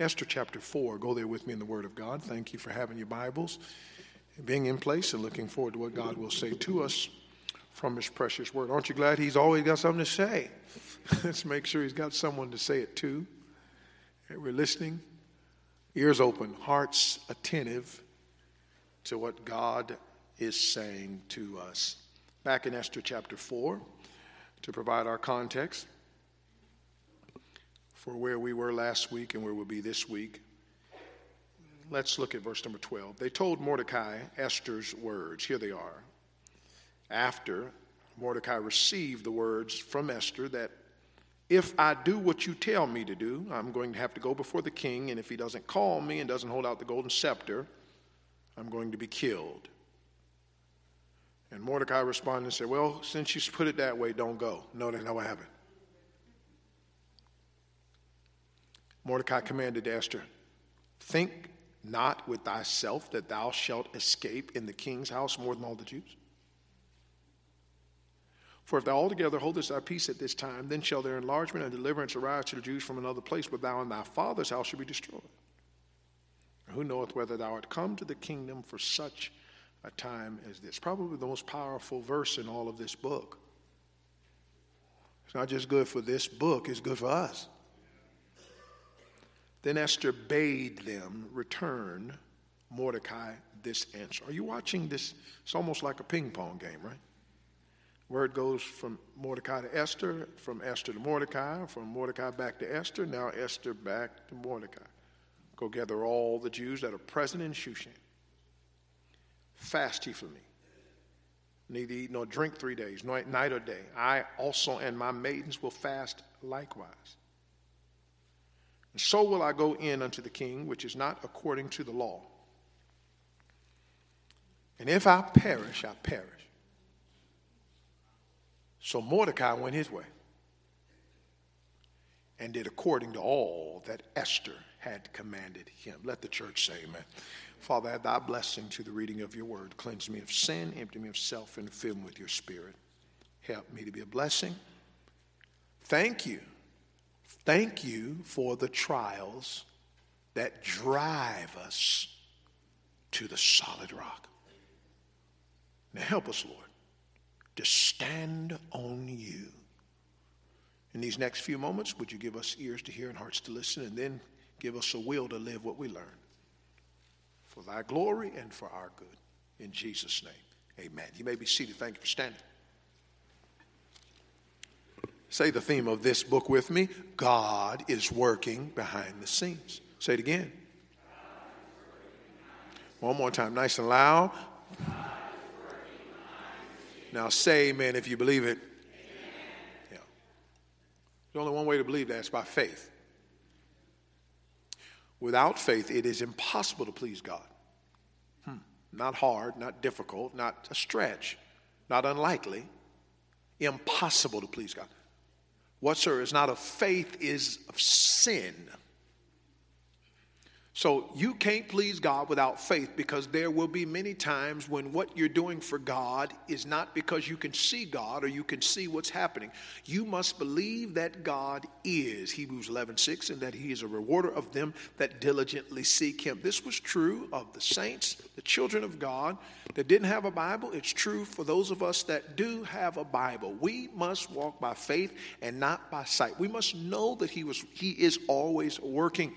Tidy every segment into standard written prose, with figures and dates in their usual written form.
Esther chapter 4. Go there with me in the Word of God. Thank you for having your Bibles, being in place, and looking forward to what God will say to us from His precious Word. Aren't you glad He's always got something to say? Let's make sure He's got someone to say it to. We're listening, ears open, hearts attentive to what God is saying to us. Back in Esther chapter 4, to provide our context for where we were last week and where we'll be this week, let's look at verse number 12. They told Mordecai Esther's words. Here they are. After Mordecai received the words from Esther that if I do what you tell me to do, I'm going to have to go before the king, and if he doesn't call me and doesn't hold out the golden scepter, I'm going to be killed. And Mordecai responded and said, well, since you put it that way, don't go. No, that's not what happened. Mordecai commanded Esther, think not with thyself that thou shalt escape in the king's house more than all the Jews. For if thou altogether holdest thy peace at this time, then shall their enlargement and deliverance arise to the Jews from another place, but thou and thy father's house shall be destroyed. And who knoweth whether thou art come to the kingdom for such a time as this? Probably the most powerful verse in all of this book. It's not just good for this book, it's good for us. Then Esther bade them return Mordecai this answer. Are you watching this? It's almost like a ping pong game, right? Word goes from Mordecai to Esther, from Esther to Mordecai, from Mordecai back to Esther, now Esther back to Mordecai. Go gather all the Jews that are present in Shushan. Fast ye for me. Neither eat nor drink 3 days, night or day. I also and my maidens will fast likewise. And so will I go in unto the king, which is not according to the law. And if I perish, I perish. So Mordecai went his way and did according to all that Esther had commanded him. Let the church say amen. Father, add thy blessing to the reading of your word. Cleanse me of sin, empty me of self, and fill me with your spirit. Help me to be a blessing. Thank you. Thank you for the trials that drive us to the solid rock. Now help us, Lord, to stand on you. In these next few moments, would you give us ears to hear and hearts to listen, and then give us a will to live what we learn for thy glory and for our good. In Jesus' name, amen. You may be seated. Thank you for standing. Say the theme of this book with me. God is working behind the scenes. Say it again. One more time, nice and loud. Now say amen if you believe it. Amen. Yeah. There's only one way to believe that. It's by faith. Without faith, it is impossible to please God. Not hard, not difficult, not a stretch, not unlikely. Impossible to please God. Whatsoever is not of faith is of sin. So you can't please God without faith, because there will be many times when what you're doing for God is not because you can see God or you can see what's happening. You must believe that God is, Hebrews 11:6, and that he is a rewarder of them that diligently seek him. This was true of the saints, the children of God that didn't have a Bible. It's true for those of us that do have a Bible. We must walk by faith and not by sight. We must know that he is always working.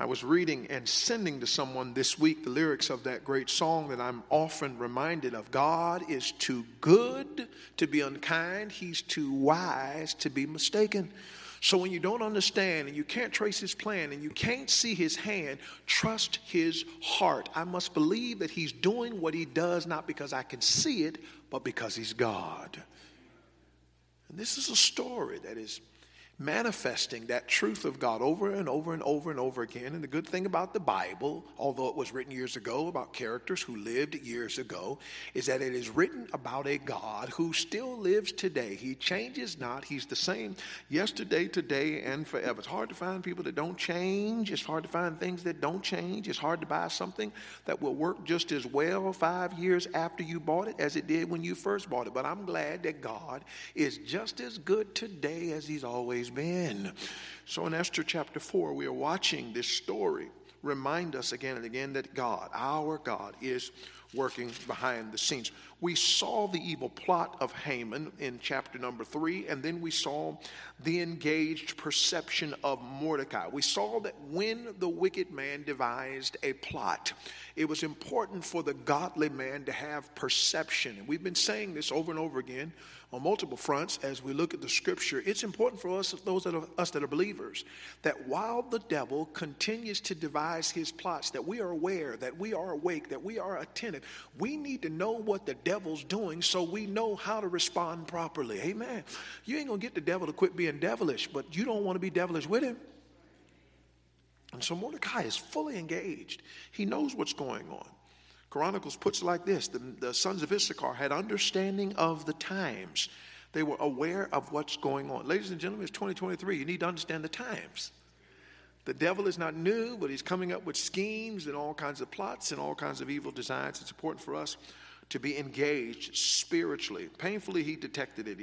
I was reading and sending to someone this week the lyrics of that great song that I'm often reminded of. God is too good to be unkind. He's too wise to be mistaken. So when you don't understand and you can't trace his plan and you can't see his hand, trust his heart. I must believe that he's doing what he does, not because I can see it, but because he's God. And this is a story that is manifesting that truth of God over and over and over and over again. And the good thing about the Bible, although it was written years ago about characters who lived years ago, is that it is written about a God who still lives today. He changes not. He's the same yesterday, today, and forever. It's hard to find people that don't change. It's hard to find things that don't change. It's hard to buy something that will work just as well 5 years after you bought it as it did when you first bought it. But I'm glad that God is just as good today as he's always Praise Ben. So in Esther chapter 4, we are watching this story remind us again and again that God, our God, is working behind the scenes. We saw the evil plot of Haman in chapter number 3, and then we saw the engaged perception of Mordecai. We saw that when the wicked man devised a plot, it was important for the godly man to have perception. And we've been saying this over and over again on multiple fronts as we look at the scripture. It's important for us, those of us that are believers, that while the devil continues to devise his plots, that we are aware, that we are awake, that we are attentive. We need to know what the devil's doing so we know how to respond properly. Amen. You ain't going to get the devil to quit being devilish, but you don't want to be devilish with him. And so Mordecai is fully engaged. He knows what's going on. Chronicles puts it like this: the sons of Issachar had understanding of the times. They were aware of what's going on. Ladies and gentlemen, it's 2023. You need to understand the times. The devil is not new, but he's coming up with schemes and all kinds of plots and all kinds of evil designs. It's important for us to be engaged spiritually. Painfully, he detected it.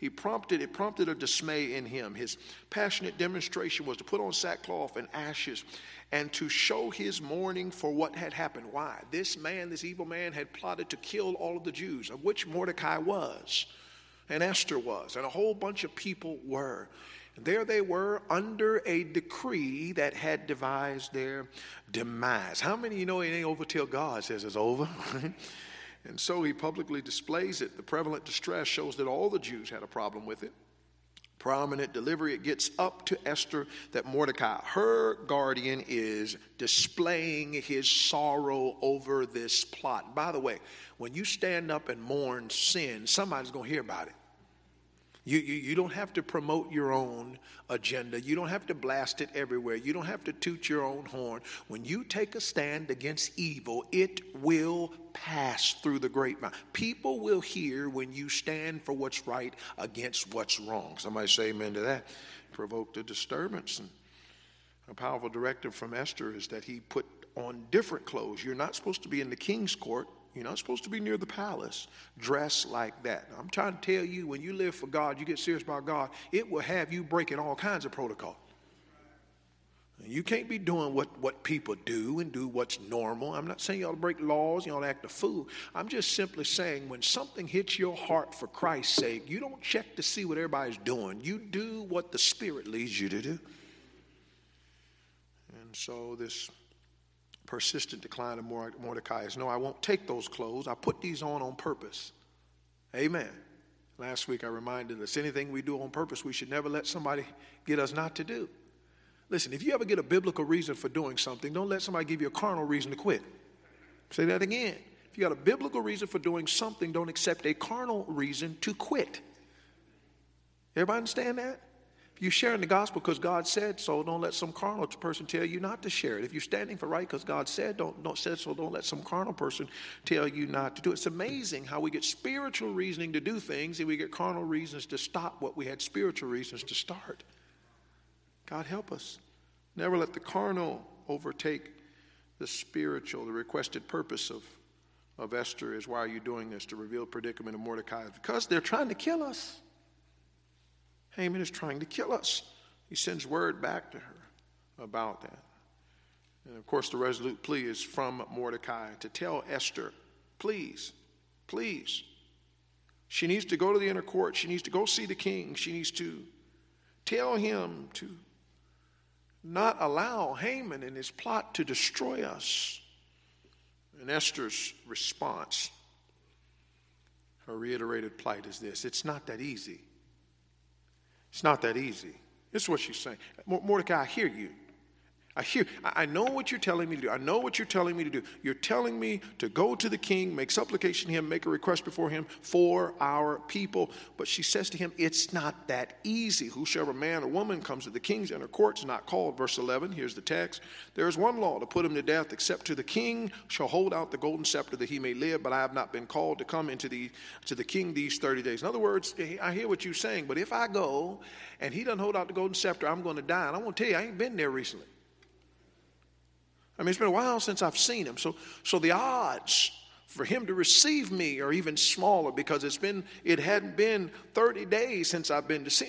It prompted a dismay in him. His passionate demonstration was to put on sackcloth and ashes and to show his mourning for what had happened. Why? This evil man, had plotted to kill all of the Jews, of which Mordecai was, and Esther was, and a whole bunch of people were. There they were under a decree that had devised their demise. How many of you know it ain't over till God says it's over? And so he publicly displays it. The prevalent distress shows that all the Jews had a problem with it. Prominent delivery, it gets up to Esther that Mordecai, her guardian, is displaying his sorrow over this plot. By the way, when you stand up and mourn sin, somebody's going to hear about it. You don't have to promote your own agenda. You don't have to blast it everywhere. You don't have to toot your own horn. When you take a stand against evil, it will pass through the grapevine. People will hear when you stand for what's right against what's wrong. Somebody say amen to that. Provoked a disturbance. And a powerful directive from Esther is that he put on different clothes. You're not supposed to be in the king's court. You're not supposed to be near the palace dressed like that. I'm trying to tell you, when you live for God, you get serious about God, it will have you breaking all kinds of protocol. You can't be doing what people do and do what's normal. I'm not saying you ought to break laws, you ought to act a fool. I'm just simply saying when something hits your heart for Christ's sake, you don't check to see what everybody's doing. You do what the Spirit leads you to do. And so this persistent decline of Mordecai is, no, I won't take those clothes. I put these on purpose. Amen. Last week I reminded us, anything we do on purpose, we should never let somebody get us not to do. Listen, if you ever get a biblical reason for doing something, don't let somebody give you a carnal reason to quit. Say that again. If you got a biblical reason for doing something, don't accept a carnal reason to quit. Everybody understand that? You're sharing the gospel because God said so. Don't let some carnal person tell you not to share it. If you're standing for right because God said so, don't let some carnal person tell you not to do it. It's amazing how we get spiritual reasoning to do things and we get carnal reasons to stop what we had spiritual reasons to start. God help us. Never let the carnal overtake the spiritual. The requested purpose of Esther is, why are you doing this? To reveal the predicament of Mordecai. Because they're trying to kill us. Haman is trying to kill us. He sends word back to her about that. And of course, the resolute plea is from Mordecai to tell Esther, please. She needs to go to the inner court. She needs to go see the king. She needs to tell him to not allow Haman and his plot to destroy us. And Esther's response, her reiterated plight is this: it's not that easy. It's not that easy. This is what she's saying. Mordecai, I hear you. I know what you're telling me to do. You're telling me to go to the king, make supplication to him, make a request before him for our people. But she says to him, it's not that easy. Whosoever man or woman comes to the king's inner courts, not called, verse 11, here's the text. There is one law to put him to death, except to the king shall hold out the golden scepter that he may live, but I have not been called to come into to the king these 30 days. In other words, I hear what you're saying, but if I go and he doesn't hold out the golden scepter, I'm going to die. And I want to tell you, I ain't been there recently. It's been a while since I've seen him. So the odds for him to receive me, or even smaller, because it hadn't been 30 days since I've been to see.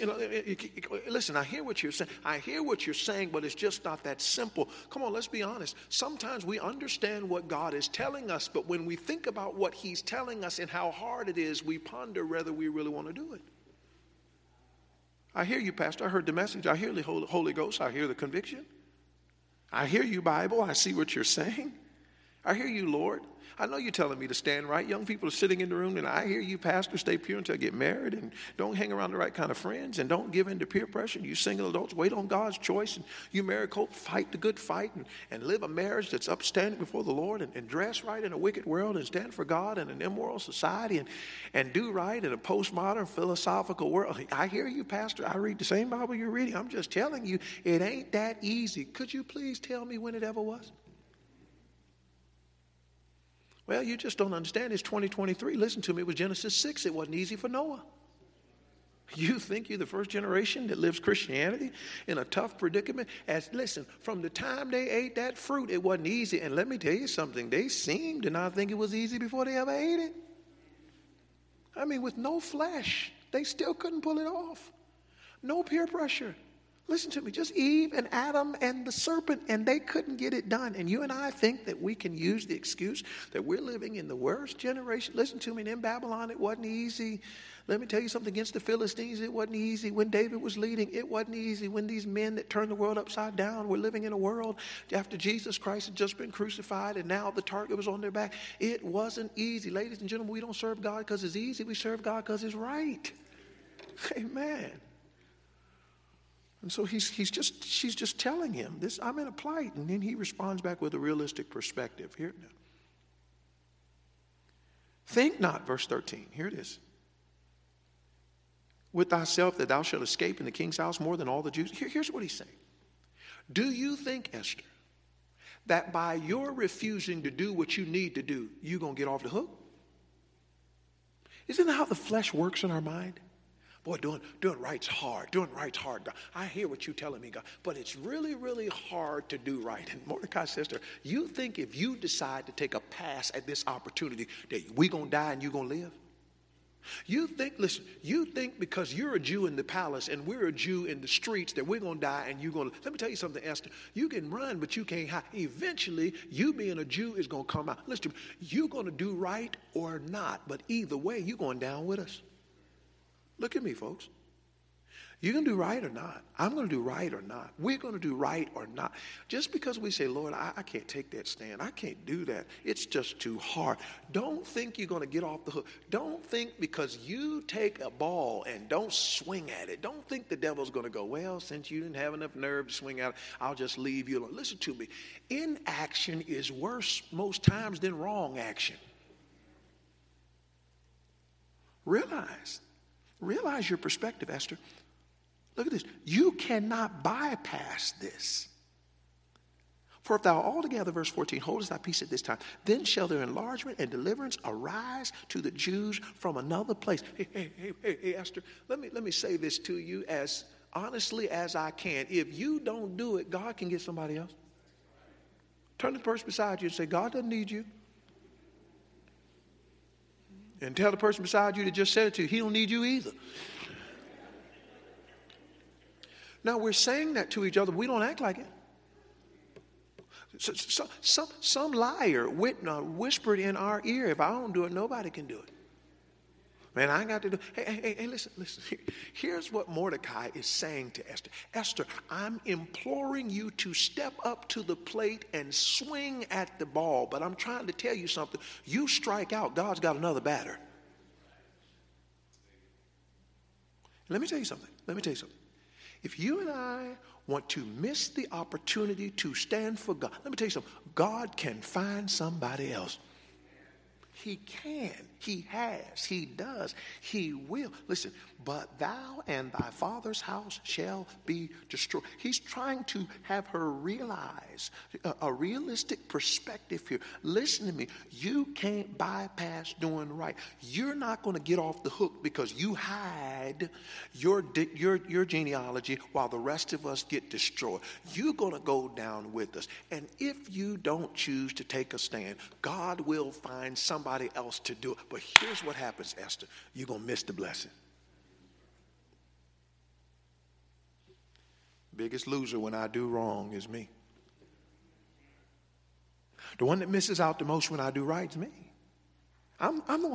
Listen, I hear what you're saying. But it's just not that simple. Come on, let's be honest. Sometimes we understand what God is telling us, but when we think about what he's telling us and how hard it is, we ponder whether we really want to do it. I hear you, Pastor. I heard the message. I hear the Holy Ghost. I hear the conviction. I hear you, Bible. I see what you're saying. I hear you, Lord. I know you're telling me to stand right. Young people are sitting in the room, and I hear you, Pastor, stay pure until I get married, and don't hang around the right kind of friends, and don't give in to peer pressure. You single adults, wait on God's choice, and you married folk, fight the good fight, and live a marriage that's upstanding before the Lord, and dress right in a wicked world, and stand for God in an immoral society, and do right in a postmodern philosophical world. I hear you, Pastor. I read the same Bible you're reading. I'm just telling you, it ain't that easy. Could you please tell me when it ever was? Well, you just don't understand. It's 2023. Listen to me. It was Genesis 6. It wasn't easy for Noah. You think you're the first generation that lives Christianity in a tough predicament? Listen, from the time they ate that fruit, it wasn't easy. And let me tell you something. They seemed to not think it was easy before they ever ate it. I mean, with no flesh, they still couldn't pull it off. No peer pressure. Listen to me, just Eve and Adam and the serpent, and they couldn't get it done. And you and I think that we can use the excuse that we're living in the worst generation. Listen to me, in Babylon it wasn't easy. Let me tell you something, against the Philistines it wasn't easy. When David was leading, it wasn't easy. When these men that turned the world upside down were living in a world after Jesus Christ had just been crucified and now the target was on their back, it wasn't easy. Ladies and gentlemen, we don't serve God because it's easy. We serve God because it's right. Amen. And so she's just telling him this, I'm in a plight. And then he responds back with a realistic perspective. Here it now. Think not, verse 13. Here it is. With thyself that thou shalt escape in the king's house more than all the Jews. Here's what he's saying. Do you think, Esther, that by your refusing to do what you need to do, you're going to get off the hook? Isn't that how the flesh works in our mind? Boy, doing right's hard. Doing right's hard, God. I hear what you're telling me, God. But it's really, really hard to do right. And Mordecai says to her, you think if you decide to take a pass at this opportunity that we're going to die and you're going to live? You think because you're a Jew in the palace and we're a Jew in the streets that we're going to die and you're going to live. Let me tell you something, Esther. You can run, but you can't hide. Eventually, you being a Jew is going to come out. Listen to me. You're going to do right or not, but either way, you're going down with us. Look at me, folks. You're going to do right or not. I'm going to do right or not. We're going to do right or not. Just because we say, Lord, I can't take that stand. I can't do that. It's just too hard. Don't think you're going to get off the hook. Don't think because you take a ball and don't swing at it. Don't think the devil's going to go, well, since you didn't have enough nerve to swing at it, I'll just leave you alone. Listen to me. Inaction is worse most times than wrong action. Realize your perspective, Esther. Look at this. You cannot bypass this. For if thou altogether, verse 14, holdest thy peace at this time, then shall their enlargement and deliverance arise to the Jews from another place. Hey, Esther, let me say this to you as honestly as I can. If you don't do it, God can get somebody else. Turn to the person beside you and say, God doesn't need you. And tell the person beside you that just said it to you, he don't need you either. Now, we're saying that to each other. We don't act like it. Some liar whispered in our ear, if I don't do it, nobody can do it. Man, I got to do it. Hey, listen. Here's what Mordecai is saying to Esther. Esther, I'm imploring you to step up to the plate and swing at the ball, but I'm trying to tell you something. You strike out, God's got another batter. Let me tell you something. If you and I want to miss the opportunity to stand for God, let me tell you something. God can find somebody else. He can. He has, he does, he will. Listen, but thou and thy father's house shall be destroyed. He's trying to have her realize a realistic perspective here. Listen to me. You can't bypass doing right. You're not going to get off the hook because you hide your genealogy while the rest of us get destroyed. You're going to go down with us. And if you don't choose to take a stand, God will find somebody else to do it. But here's what happens, Esther. You're going to miss the blessing. Biggest loser when I do wrong is me. The one that misses out the most when I do right is me. I'm the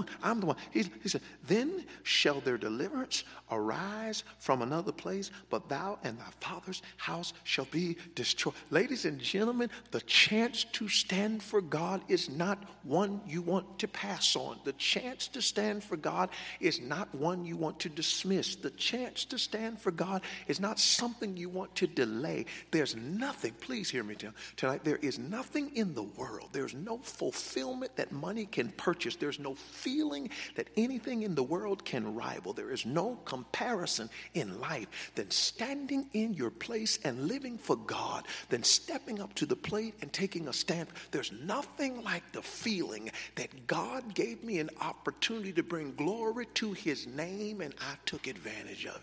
one. He said, then shall their deliverance arise from another place, but thou and thy father's house shall be destroyed. Ladies and gentlemen, the chance to stand for God is not one you want to pass on. The chance to stand for God is not one you want to dismiss. The chance to stand for God is not something you want to delay. There's nothing, please hear me tonight, there is nothing in the world. There's no fulfillment that money can purchase. There's no feeling that anything in the world can rival. There is no comparison in life than standing in your place and living for God, than stepping up to the plate and taking a stand. There's nothing like the feeling that God gave me an opportunity to bring glory to his name, and I took advantage of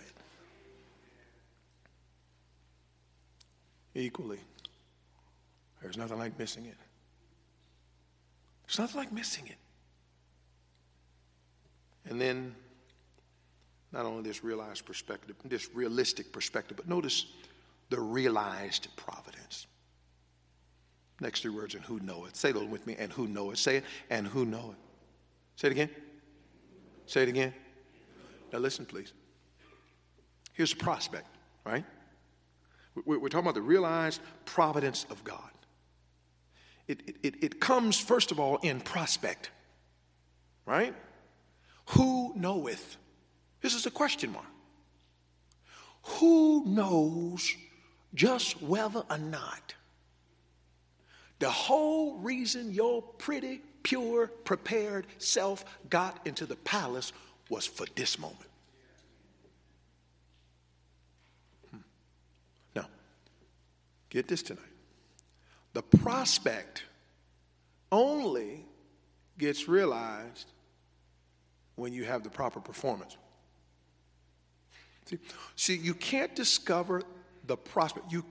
it. Equally, there's nothing like missing it. There's nothing like missing it. And then, not only this realistic perspective, but notice the realized providence. Next three words, and who knoweth. Say those with me, and who knoweth. Say it, and who knoweth. Say it again. Say it again. Now listen, please. Here's the prospect, right? We're talking about the realized providence of God. It comes, first of all, in prospect, right? Who knoweth? This is a question mark. Who knows just whether or not the whole reason your pretty, pure, prepared self got into the palace was for this moment? Now, get this tonight. The prospect only gets realized when you have the proper performance. See, you can't discover the prospect. You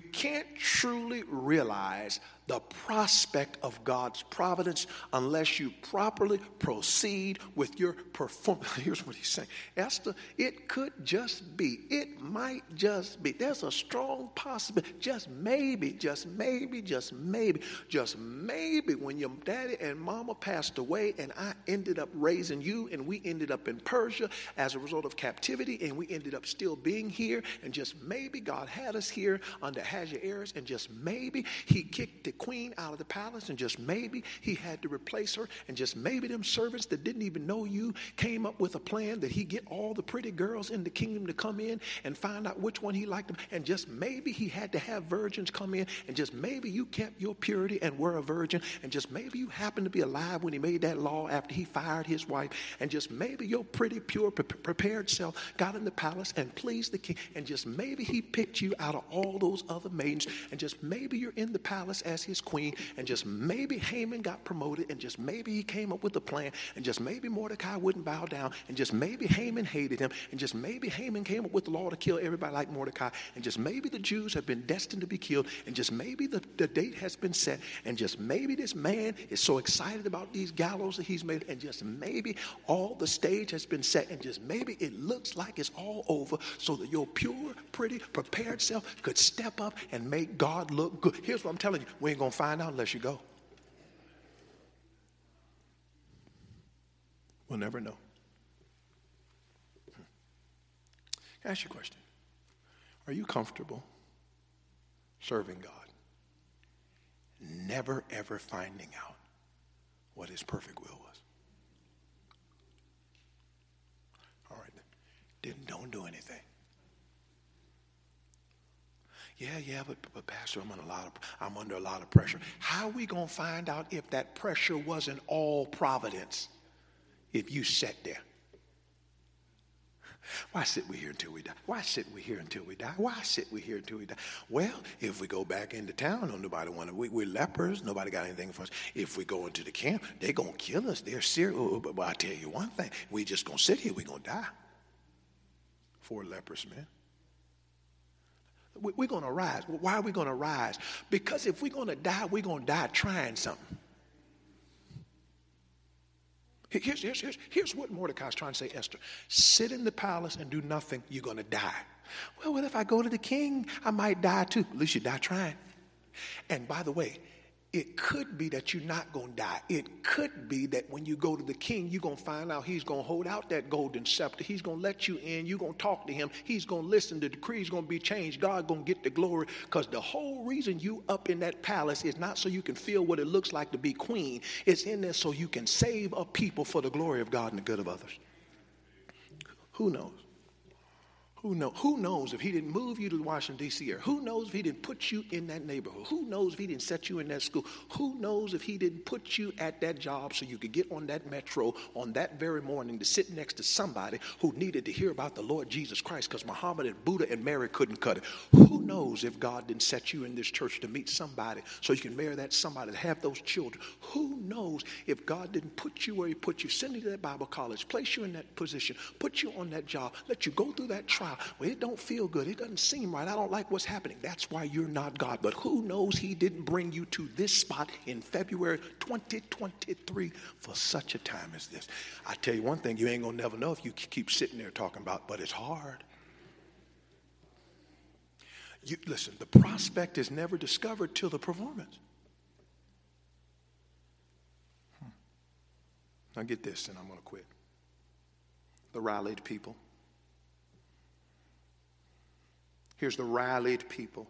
can't truly realize the prospect of God's providence unless you properly proceed with your performance. Here's what he's saying. Esther, it could just be. It might just be. There's a strong possibility. Just maybe when your daddy and mama passed away and I ended up raising you and we ended up in Persia as a result of captivity and we ended up still being here, and just maybe God had us here under Ahasuerus, and just maybe he kicked the queen out of the palace, and just maybe he had to replace her, and just maybe them servants that didn't even know you came up with a plan that he get all the pretty girls in the kingdom to come in and find out which one he liked them, and just maybe he had to have virgins come in, and just maybe you kept your purity and were a virgin, and just maybe you happened to be alive when he made that law after he fired his wife, and just maybe your pretty, pure, prepared self got in the palace and pleased the king, and just maybe he picked you out of all those other maidens, and just maybe you're in the palace as his queen, and just maybe Haman got promoted, and just maybe he came up with a plan, and just maybe Mordecai wouldn't bow down, and just maybe Haman hated him, and just maybe Haman came up with the law to kill everybody like Mordecai, and just maybe the Jews have been destined to be killed, and just maybe the date has been set, and just maybe this man is so excited about these gallows that he's made, and just maybe all the stage has been set, and just maybe it looks like it's all over, so that your pure, pretty, prepared self could step up and make God look good. Here's what I'm telling you. We ain't going to find out unless you go. We'll never know. Can I ask you a question? Are you comfortable serving God, never, ever finding out what his perfect will was? All right. Then don't do anything. Yeah, but Pastor, I'm under a lot of pressure. How are we going to find out if that pressure wasn't all providence? if you sat there. Why sit we here until we die? Why sit we here until we die? Why sit we here until we die? Well, if we go back into town, nobody want to. We're lepers. Nobody got anything for us. If we go into the camp, they're going to kill us. They're serious. But I tell you one thing. We just going to sit here. We're going to die. 4 lepers, man. We're going to rise. Why are we going to rise? Because if we're going to die, we're going to die trying something. Here's what Mordecai's trying to say, Esther. Sit in the palace and do nothing, you're going to die. Well, what if I go to the king? I might die too. At least you die trying. And by the way, it could be that you're not going to die. It could be that when you go to the king, you're going to find out he's going to hold out that golden scepter. He's going to let you in. You're going to talk to him. He's going to listen. The decree's going to be changed. God's going to get the glory, because the whole reason you up in that palace is not so you can feel what it looks like to be queen. It's in there so you can save a people for the glory of God and the good of others. Who knows? Who knows if he didn't move you to Washington, D.C. area? Who knows if he didn't put you in that neighborhood? Who knows if he didn't set you in that school? Who knows if he didn't put you at that job so you could get on that metro on that very morning to sit next to somebody who needed to hear about the Lord Jesus Christ, because Muhammad and Buddha and Mary couldn't cut it? Who knows if God didn't set you in this church to meet somebody so you can marry that somebody, to have those children? Who knows if God didn't put you where he put you, send you to that Bible college, place you in that position, put you on that job, let you go through that trial? Well, it don't feel good. It doesn't seem right. I don't like what's happening. That's why you're not God. But who knows he didn't bring you to this spot in February 2023 for such a time as this. I tell you one thing, you ain't going to never know if you keep sitting there talking about, but it's hard. Listen, the prospect is never discovered till the performance. Now get this, and I'm going to quit. The rallied people. Here's the rallied people.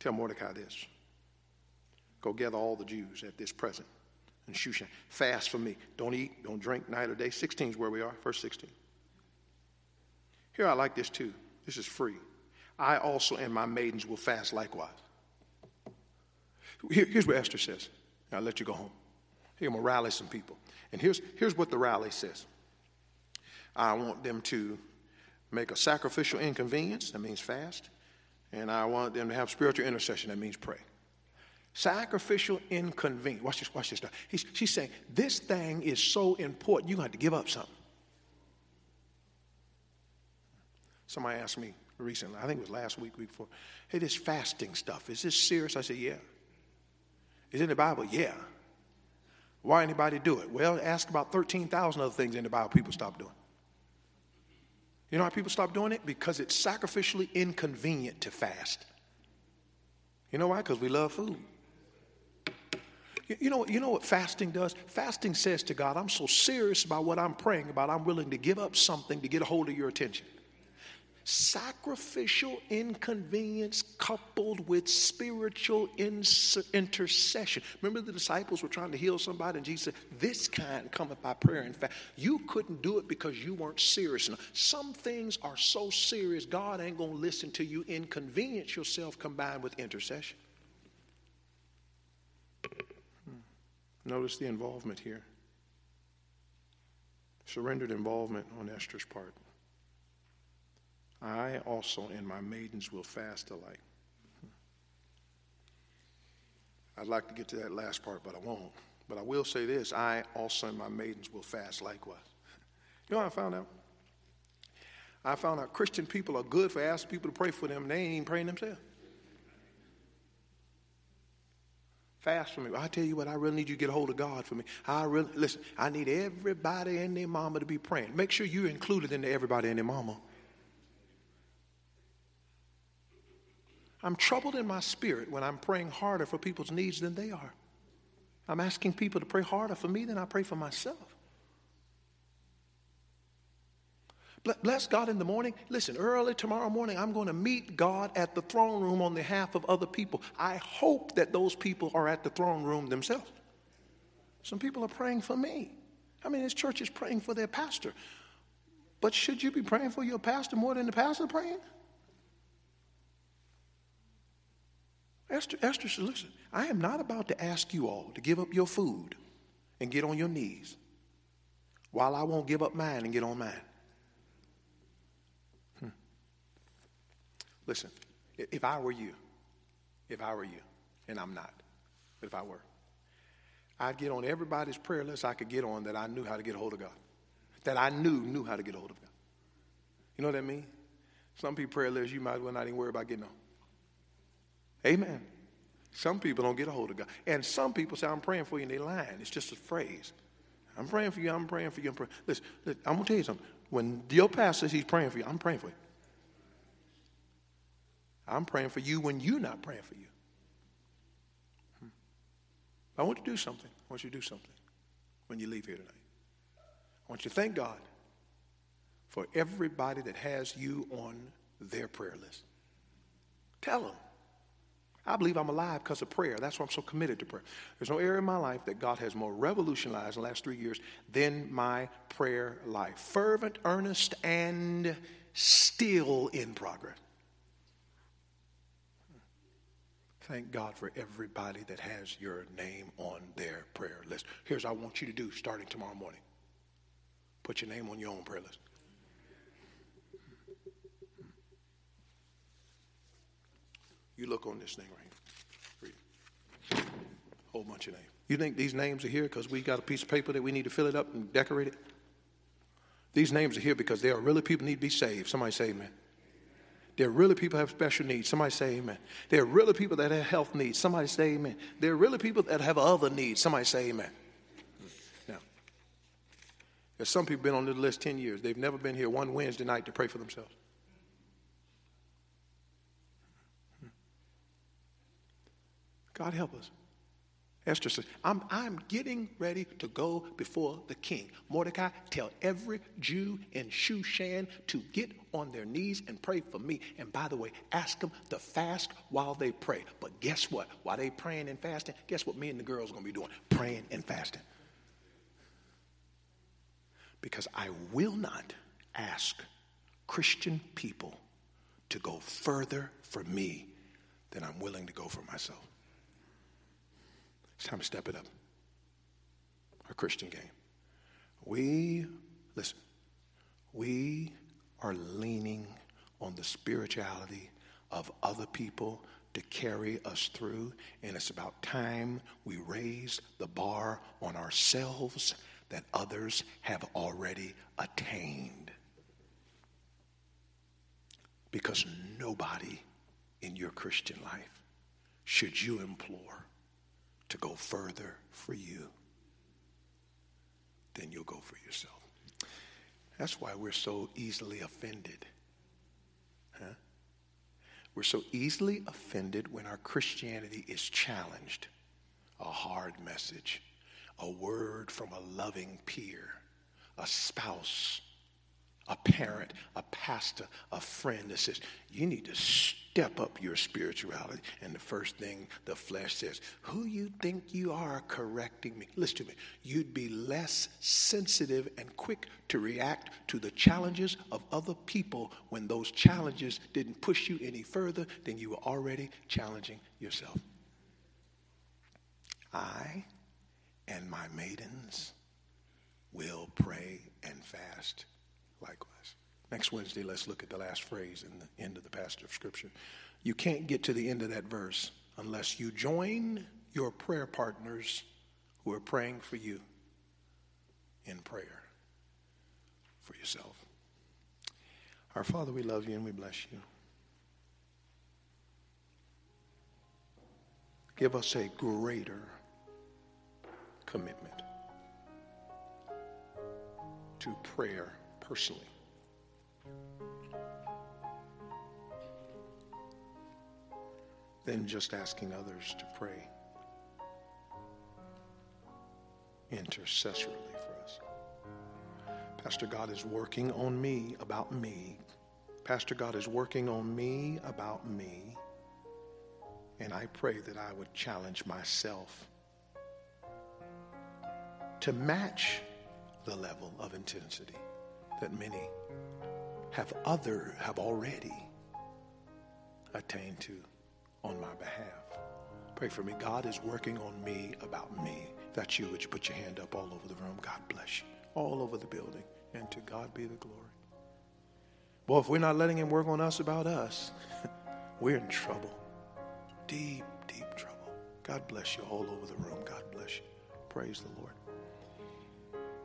Tell Mordecai this. Go gather all the Jews at this present in Shushan. Fast for me. Don't eat, don't drink night or day. 16 is where we are, verse 16. Here, I like this too. This is free. I also and my maidens will fast likewise. Here's what Esther says. I'll let you go home. Here, I'm going to rally some people. And here's what the rally says. I want them to make a sacrificial inconvenience, that means fast, and I want them to have spiritual intercession, that means pray. Sacrificial inconvenience. Watch this. She's saying, this thing is so important, you're going to have to give up something. Somebody asked me recently, I think it was last week before, hey, this fasting stuff, is this serious? I said, yeah. Is it in the Bible? Yeah. Why anybody do it? Well, ask about 13,000 other things in the Bible people stopped doing. You know why people stop doing it? Because it's sacrificially inconvenient to fast. You know why? Because we love food. You know what fasting does? Fasting says to God, I'm so serious about what I'm praying about, I'm willing to give up something to get a hold of your attention. Sacrificial inconvenience coupled with spiritual intercession. Remember the disciples were trying to heal somebody and Jesus said, this kind cometh by prayer and fast. You couldn't do it because you weren't serious enough. Some things are so serious, God ain't going to listen to you. Inconvenience yourself combined with intercession. Notice the involvement here. Surrendered involvement on Esther's part. I also and my maidens will fast alike. I'd like to get to that last part, but I won't. But I will say this, I also and my maidens will fast likewise. You know what I found out? I found out Christian people are good for asking people to pray for them, and they ain't even praying themselves. Fast for me. I tell you what, I really need you to get a hold of God for me. I need everybody and their mama to be praying. Make sure you're included in the everybody and their mama. I'm troubled in my spirit when I'm praying harder for people's needs than they are. I'm asking people to pray harder for me than I pray for myself. Bless God in the morning. Listen, early tomorrow morning, I'm going to meet God at the throne room on behalf of other people. I hope that those people are at the throne room themselves. Some people are praying for me. I mean, this church is praying for their pastor. But should you be praying for your pastor more than the pastor praying? Esther said, listen, I am not about to ask you all to give up your food and get on your knees, while I won't give up mine and get on mine. Listen, if I were you, and I'm not, but if I were, I'd get on everybody's prayer list I could get on that I knew how to get a hold of God, that I knew how to get a hold of God. You know what I mean? Some people's prayer lists you might as well not even worry about getting on. Amen. Some people don't get a hold of God. And some people say, I'm praying for you, and they're lying. It's just a phrase. I'm praying for you, I'm praying for you, I'm praying. Listen, I'm going to tell you something. When your pastor says he's praying for you, I'm praying for you. I'm praying for you when you're not praying for you. I want you to do something. I want you to do something when you leave here tonight. I want you to thank God for everybody that has you on their prayer list. Tell them, I believe I'm alive because of prayer. That's why I'm so committed to prayer. There's no area in my life that God has more revolutionized in the last 3 years than my prayer life. Fervent, earnest, and still in progress. Thank God for everybody that has your name on their prayer list. Here's what I want you to do starting tomorrow morning. Put your name on your own prayer list. You look on this thing right here. Read it. Whole bunch of names. You think these names are here because we got a piece of paper that we need to fill it up and decorate it? These names are here because there are really people need to be saved. Somebody say amen. There are really people who have special needs. Somebody say amen. There are really people that have health needs. Somebody say amen. There are really people that have other needs. Somebody say amen. Now, there's some people been on this list 10 years. They've never been here one Wednesday night to pray for themselves. God help us. Esther says, I'm getting ready to go before the king. Mordecai, tell every Jew in Shushan to get on their knees and pray for me. And by the way, ask them to fast while they pray. But guess what? While they praying and fasting, guess what me and the girls are going to be doing? Praying and fasting. Because I will not ask Christian people to go further for me than I'm willing to go for myself. It's time to step it up. Our Christian game. We are leaning on the spirituality of other people to carry us through, and it's about time we raise the bar on ourselves that others have already attained. Because nobody in your Christian life should you implore to go further for you than you'll go for yourself. That's why we're so easily offended. Huh? We're so easily offended when our Christianity is challenged. A hard message, a word from a loving peer, a spouse, a parent, a pastor, a friend that says, you need to step up your spirituality. And the first thing the flesh says, who you think you are correcting me? Listen to me. You'd be less sensitive and quick to react to the challenges of other people when those challenges didn't push you any further than you were already challenging yourself. I and my maidens will pray and fast. Likewise. Next Wednesday, let's look at the last phrase in the end of the passage of Scripture. You can't get to the end of that verse unless you join your prayer partners who are praying for you in prayer for yourself. Our Father, we love you and we bless you. Give us a greater commitment to prayer personally. Than just asking others to pray intercessorily for us. Pastor, God is working on me about me. Pastor, God is working on me about me. And I pray that I would challenge myself to match the level of intensity that many have already attained to on my behalf. Pray for me. God is working on me about me, That's you. Would you put your hand up all over the room? God bless you. All over the building. And to God be the glory. Well, if we're not letting him work on us about us, we're in trouble. Deep, deep trouble. God bless you all over the room. God bless you. Praise the Lord.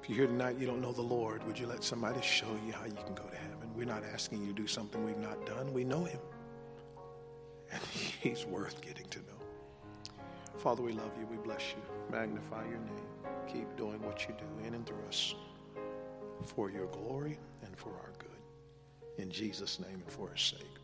If you're here tonight, you don't know the Lord, would you let somebody show you how you can go to heaven? We're not asking you to do something we've not done. We know him. And he's worth getting to know. Father, we love you. We bless you. Magnify your name. Keep doing what you do in and through us for your glory and for our good. In Jesus' name and for his sake.